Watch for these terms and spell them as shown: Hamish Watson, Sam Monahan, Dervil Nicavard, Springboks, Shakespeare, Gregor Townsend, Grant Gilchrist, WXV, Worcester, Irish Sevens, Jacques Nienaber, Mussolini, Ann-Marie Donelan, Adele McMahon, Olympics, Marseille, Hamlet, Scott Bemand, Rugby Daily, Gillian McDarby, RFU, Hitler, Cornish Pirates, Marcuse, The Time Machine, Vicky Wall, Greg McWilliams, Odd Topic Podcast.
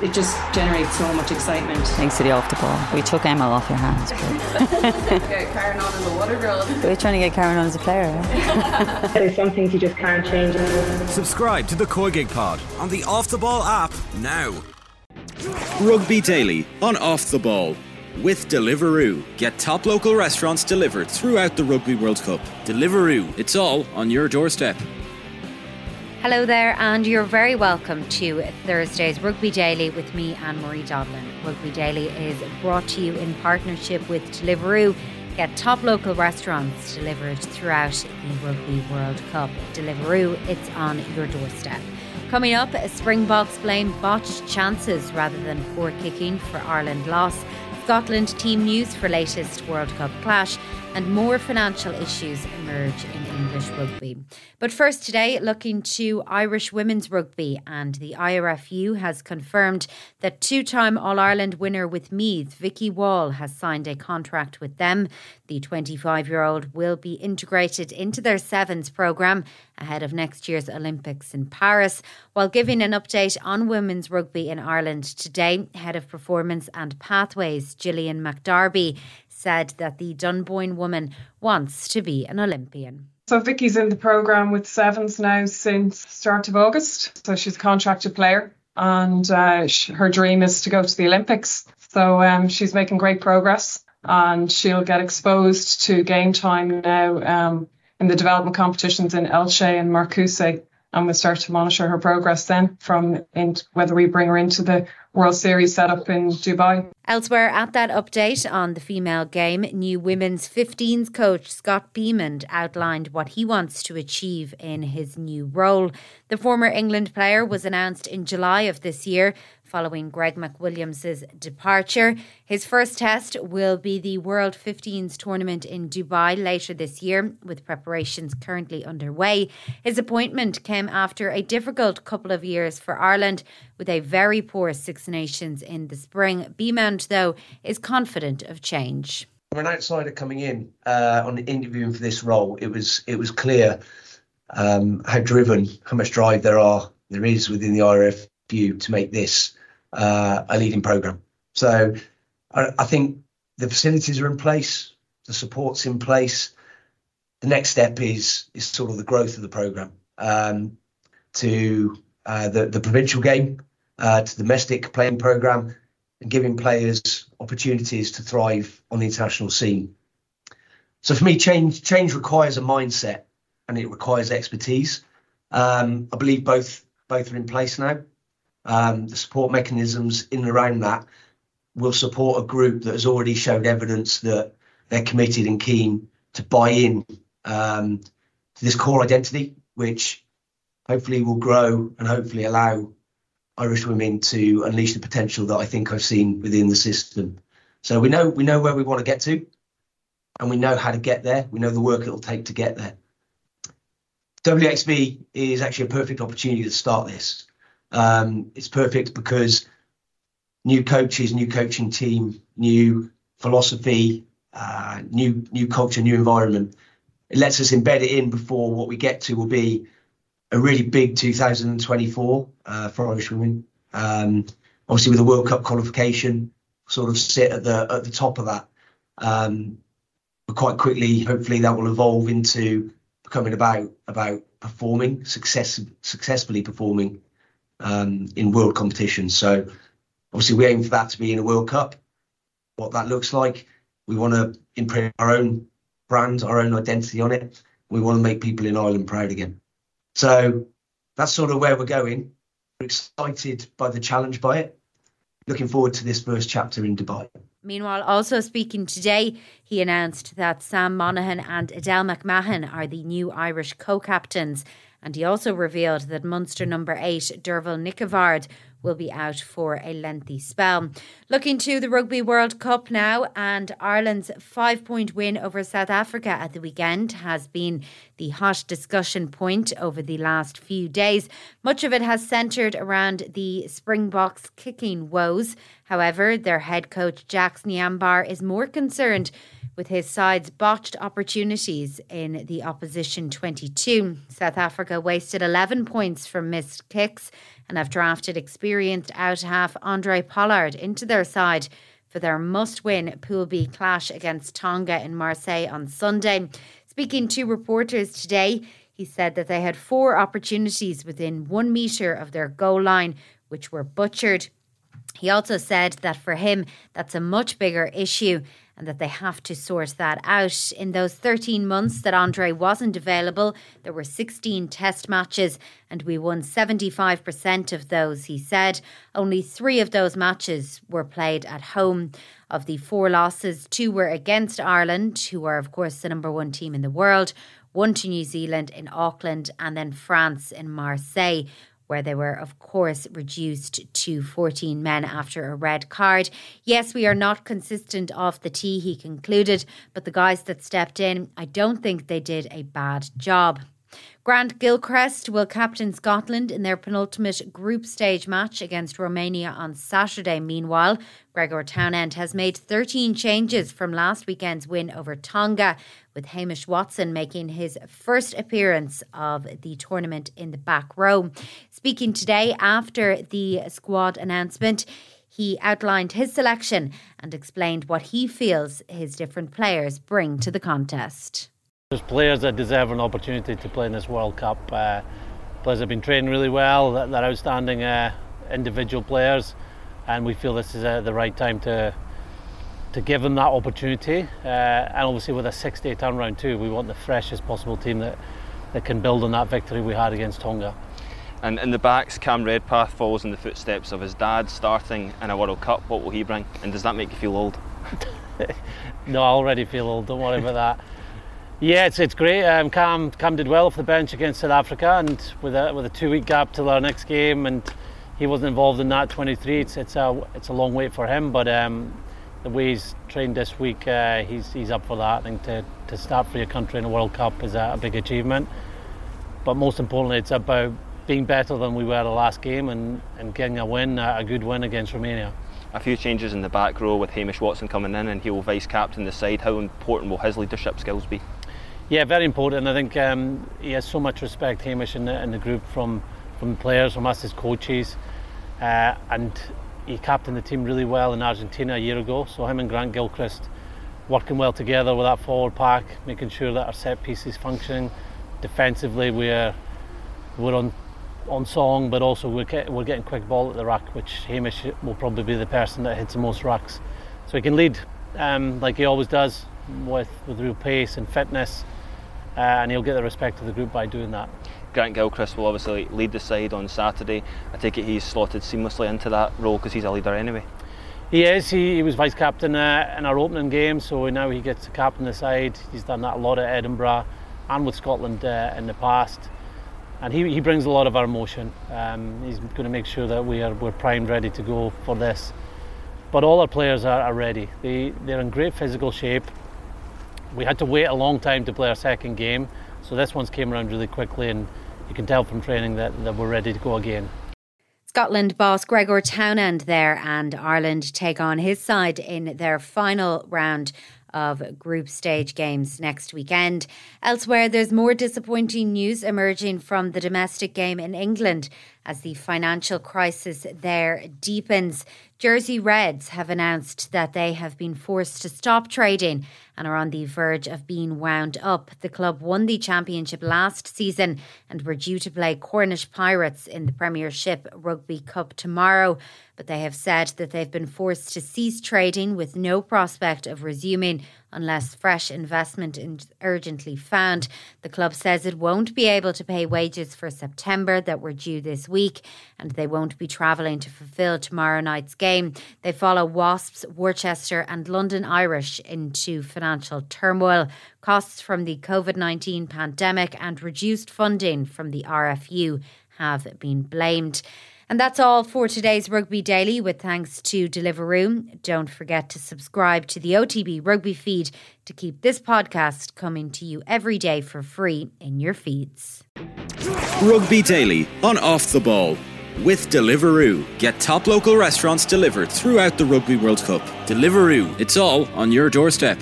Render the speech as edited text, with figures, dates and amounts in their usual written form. It just generates so much excitement. Thanks to the off the ball. We took Emma off your hands. Get Karen on as a water girl. We're trying to get Karen on as a player. Right? There's some things you just can't change. Subscribe to the Koi Gig Pod on the Off the Ball app now. Rugby Daily on Off the Ball. With Deliveroo. Get top local restaurants delivered throughout the Rugby World Cup. Deliveroo, it's all on your doorstep. Hello there, and you're very welcome to Thursday's Rugby Daily with me, Ann-Marie Donelan. Rugby Daily is brought to you in partnership with Deliveroo. Get top local restaurants delivered throughout the Rugby World Cup. Deliveroo, it's on your doorstep. Coming up, Springboks blame botched chances rather than poor kicking for Ireland loss. Scotland team news for latest World Cup clash, and more financial issues emerge in English rugby. But first today, looking to Irish women's rugby, and the IRFU has confirmed that two-time All-Ireland winner with Meath, Vicky Wall, has signed a contract with them. The 25-year-old will be integrated into their Sevens programme ahead of next year's Olympics in Paris. While giving an update on women's rugby in Ireland today, Head of Performance and Pathways Gillian McDarby said that the Dunboyne woman wants to be an Olympian. So Vicky's in the programme with Sevens now since start of August. So she's a contracted player, and her dream is to go to the Olympics. So she's making great progress, and she'll get exposed to game time now in the development competitions in Elche and Marcuse, and we'll start to monitor her progress then whether we bring her into the World Series set up in Dubai. Elsewhere at that update on the female game, new women's 15s coach Scott Bemand outlined what he wants to achieve in his new role. The former England player was announced in July of this year following Greg McWilliams' departure. His first test will be the World 15s tournament in Dubai later this year, with preparations currently underway. His appointment came after a difficult couple of years for Ireland, with a very poor Six Nations in the spring. Bemand, though, is confident of change. For an outsider coming in on interviewing for this role, it was clear how driven, how much drive there is within the IRFU to make this a leading programme. So I think the facilities are in place, the support's in place. The next step is sort of the growth of the programme to the provincial game, to the domestic playing programme, and giving players opportunities to thrive on the international scene. So for me, change requires a mindset, and it requires expertise. I believe both are in place now. The support mechanisms in and around that will support a group that has already showed evidence that they're committed and keen to buy in to this core identity, which hopefully will grow and hopefully allow Irish women to unleash the potential that I think I've seen within the system. So we know where we want to get to, and we know how to get there. We know the work it'll take to get there. WXV is actually a perfect opportunity to start this. It's perfect because new coaches, new coaching team, new philosophy, new culture, new environment. It lets us embed it in before what we get to will be a really big 2024 for Irish women. Obviously, with the World Cup qualification, sort of sit at the top of that. But quite quickly, hopefully, that will evolve into becoming about performing successfully performing in world competitions. So, obviously, we aim for that to be in a World Cup. What that looks like, we want to imprint our own brand, our own identity on it. We want to make people in Ireland proud again. So that's sort of where we're going. We're excited by the challenge by it. Looking forward to this first chapter in Dubai. Meanwhile, also speaking today, he announced that Sam Monahan and Adele McMahon are the new Irish co-captains. And he also revealed that Munster number 8, Dervil Nicavard, will be out for a lengthy spell. Looking to the Rugby World Cup now, and Ireland's 5-point win over South Africa at the weekend has been the hot discussion point over the last few days. Much of it has centred around the Springboks' kicking woes. However, their head coach Jacques Nienaber is more concerned with his side's botched opportunities in the opposition 22. South Africa wasted 11 points from missed kicks and have drafted experienced out-half Andre Pollard into their side for their must-win Pool B clash against Tonga in Marseille on Sunday. Speaking to reporters today, he said that they had 4 opportunities within 1 metre of their goal line, which were butchered. He also said that for him, that's a much bigger issue and that they have to sort that out. In those 13 months that Andre wasn't available, there were 16 test matches and we won 75% of those, he said. Only 3 of those matches were played at home. Of the 4 losses, 2 were against Ireland, who are of course the number 1 team in the world, 1 to New Zealand in Auckland and then France in Marseille, where they were, of course, reduced to 14 men after a red card. Yes, we are not consistent off the tee, he concluded, but the guys that stepped in, I don't think they did a bad job. Grant Gilchrist will captain Scotland in their penultimate group stage match against Romania on Saturday. Meanwhile, Gregor Townsend has made 13 changes from last weekend's win over Tonga, with Hamish Watson making his first appearance of the tournament in the back row. Speaking today after the squad announcement, he outlined his selection and explained what he feels his different players bring to the contest. There's players that deserve an opportunity to play in this World Cup. Players have been training really well, they're outstanding individual players, and we feel this is the right time to give them that opportunity. And obviously with a 6-day turnaround too, we want the freshest possible team that can build on that victory we had against Tonga. And in the backs, Cam Redpath follows in the footsteps of his dad, starting in a World Cup. What will he bring? And does that make you feel old? No, I already feel old, don't worry about that. Yeah, it's great. Cam did well off the bench against South Africa, and with a 2-week gap till our next game, and he wasn't involved in that 23. It's a long wait for him, but the way he's trained this week, he's up for that. I think to start for your country in a World Cup is a big achievement. But most importantly, it's about being better than we were the last game and getting a win, a good win against Romania. A few changes in the back row with Hamish Watson coming in, and he will vice-captain the side. How important will his leadership skills be? Yeah, very important. I think he has so much respect, Hamish, in the group from players, from us as coaches, and he captained the team really well in Argentina a year ago. So him and Grant Gilchrist working well together with that forward pack, making sure that our set piece is functioning. Defensively, we're on song, but also we're getting quick ball at the rack, which Hamish will probably be the person that hits the most racks. So he can lead like he always does with real pace and fitness. And he'll get the respect of the group by doing that. Grant Gilchrist will obviously lead the side on Saturday. I take it he's slotted seamlessly into that role because he's a leader anyway. He is. He was vice-captain in our opening game, so now he gets to captain the side. He's done that a lot at Edinburgh and with Scotland in the past. And he brings a lot of our emotion. He's going to make sure that we're primed, ready to go for this. But all our players are ready. They're in great physical shape. We had to wait a long time to play our second game, so this one's came around really quickly, and you can tell from training that we're ready to go again. Scotland boss Gregor Townsend there, and Ireland take on his side in their final round of group stage games next weekend. Elsewhere, there's more disappointing news emerging from the domestic game in England as the financial crisis there deepens. Jersey Reds have announced that they have been forced to stop trading and are on the verge of being wound up. The club won the championship last season and were due to play Cornish Pirates in the Premiership Rugby Cup tomorrow, but they have said that they've been forced to cease trading with no prospect of resuming unless fresh investment is urgently found. The club says it won't be able to pay wages for September that were due this week, and they won't be travelling to fulfil tomorrow night's game. They follow Wasps, Worcester and London Irish into financial turmoil. Costs from the COVID-19 pandemic and reduced funding from the RFU have been blamed. And that's all for today's Rugby Daily, with thanks to Deliveroo. Don't forget to subscribe to the OTB Rugby feed to keep this podcast coming to you every day for free in your feeds. Rugby Daily on Off the Ball with Deliveroo. Get top local restaurants delivered throughout the Rugby World Cup. Deliveroo, it's all on your doorstep.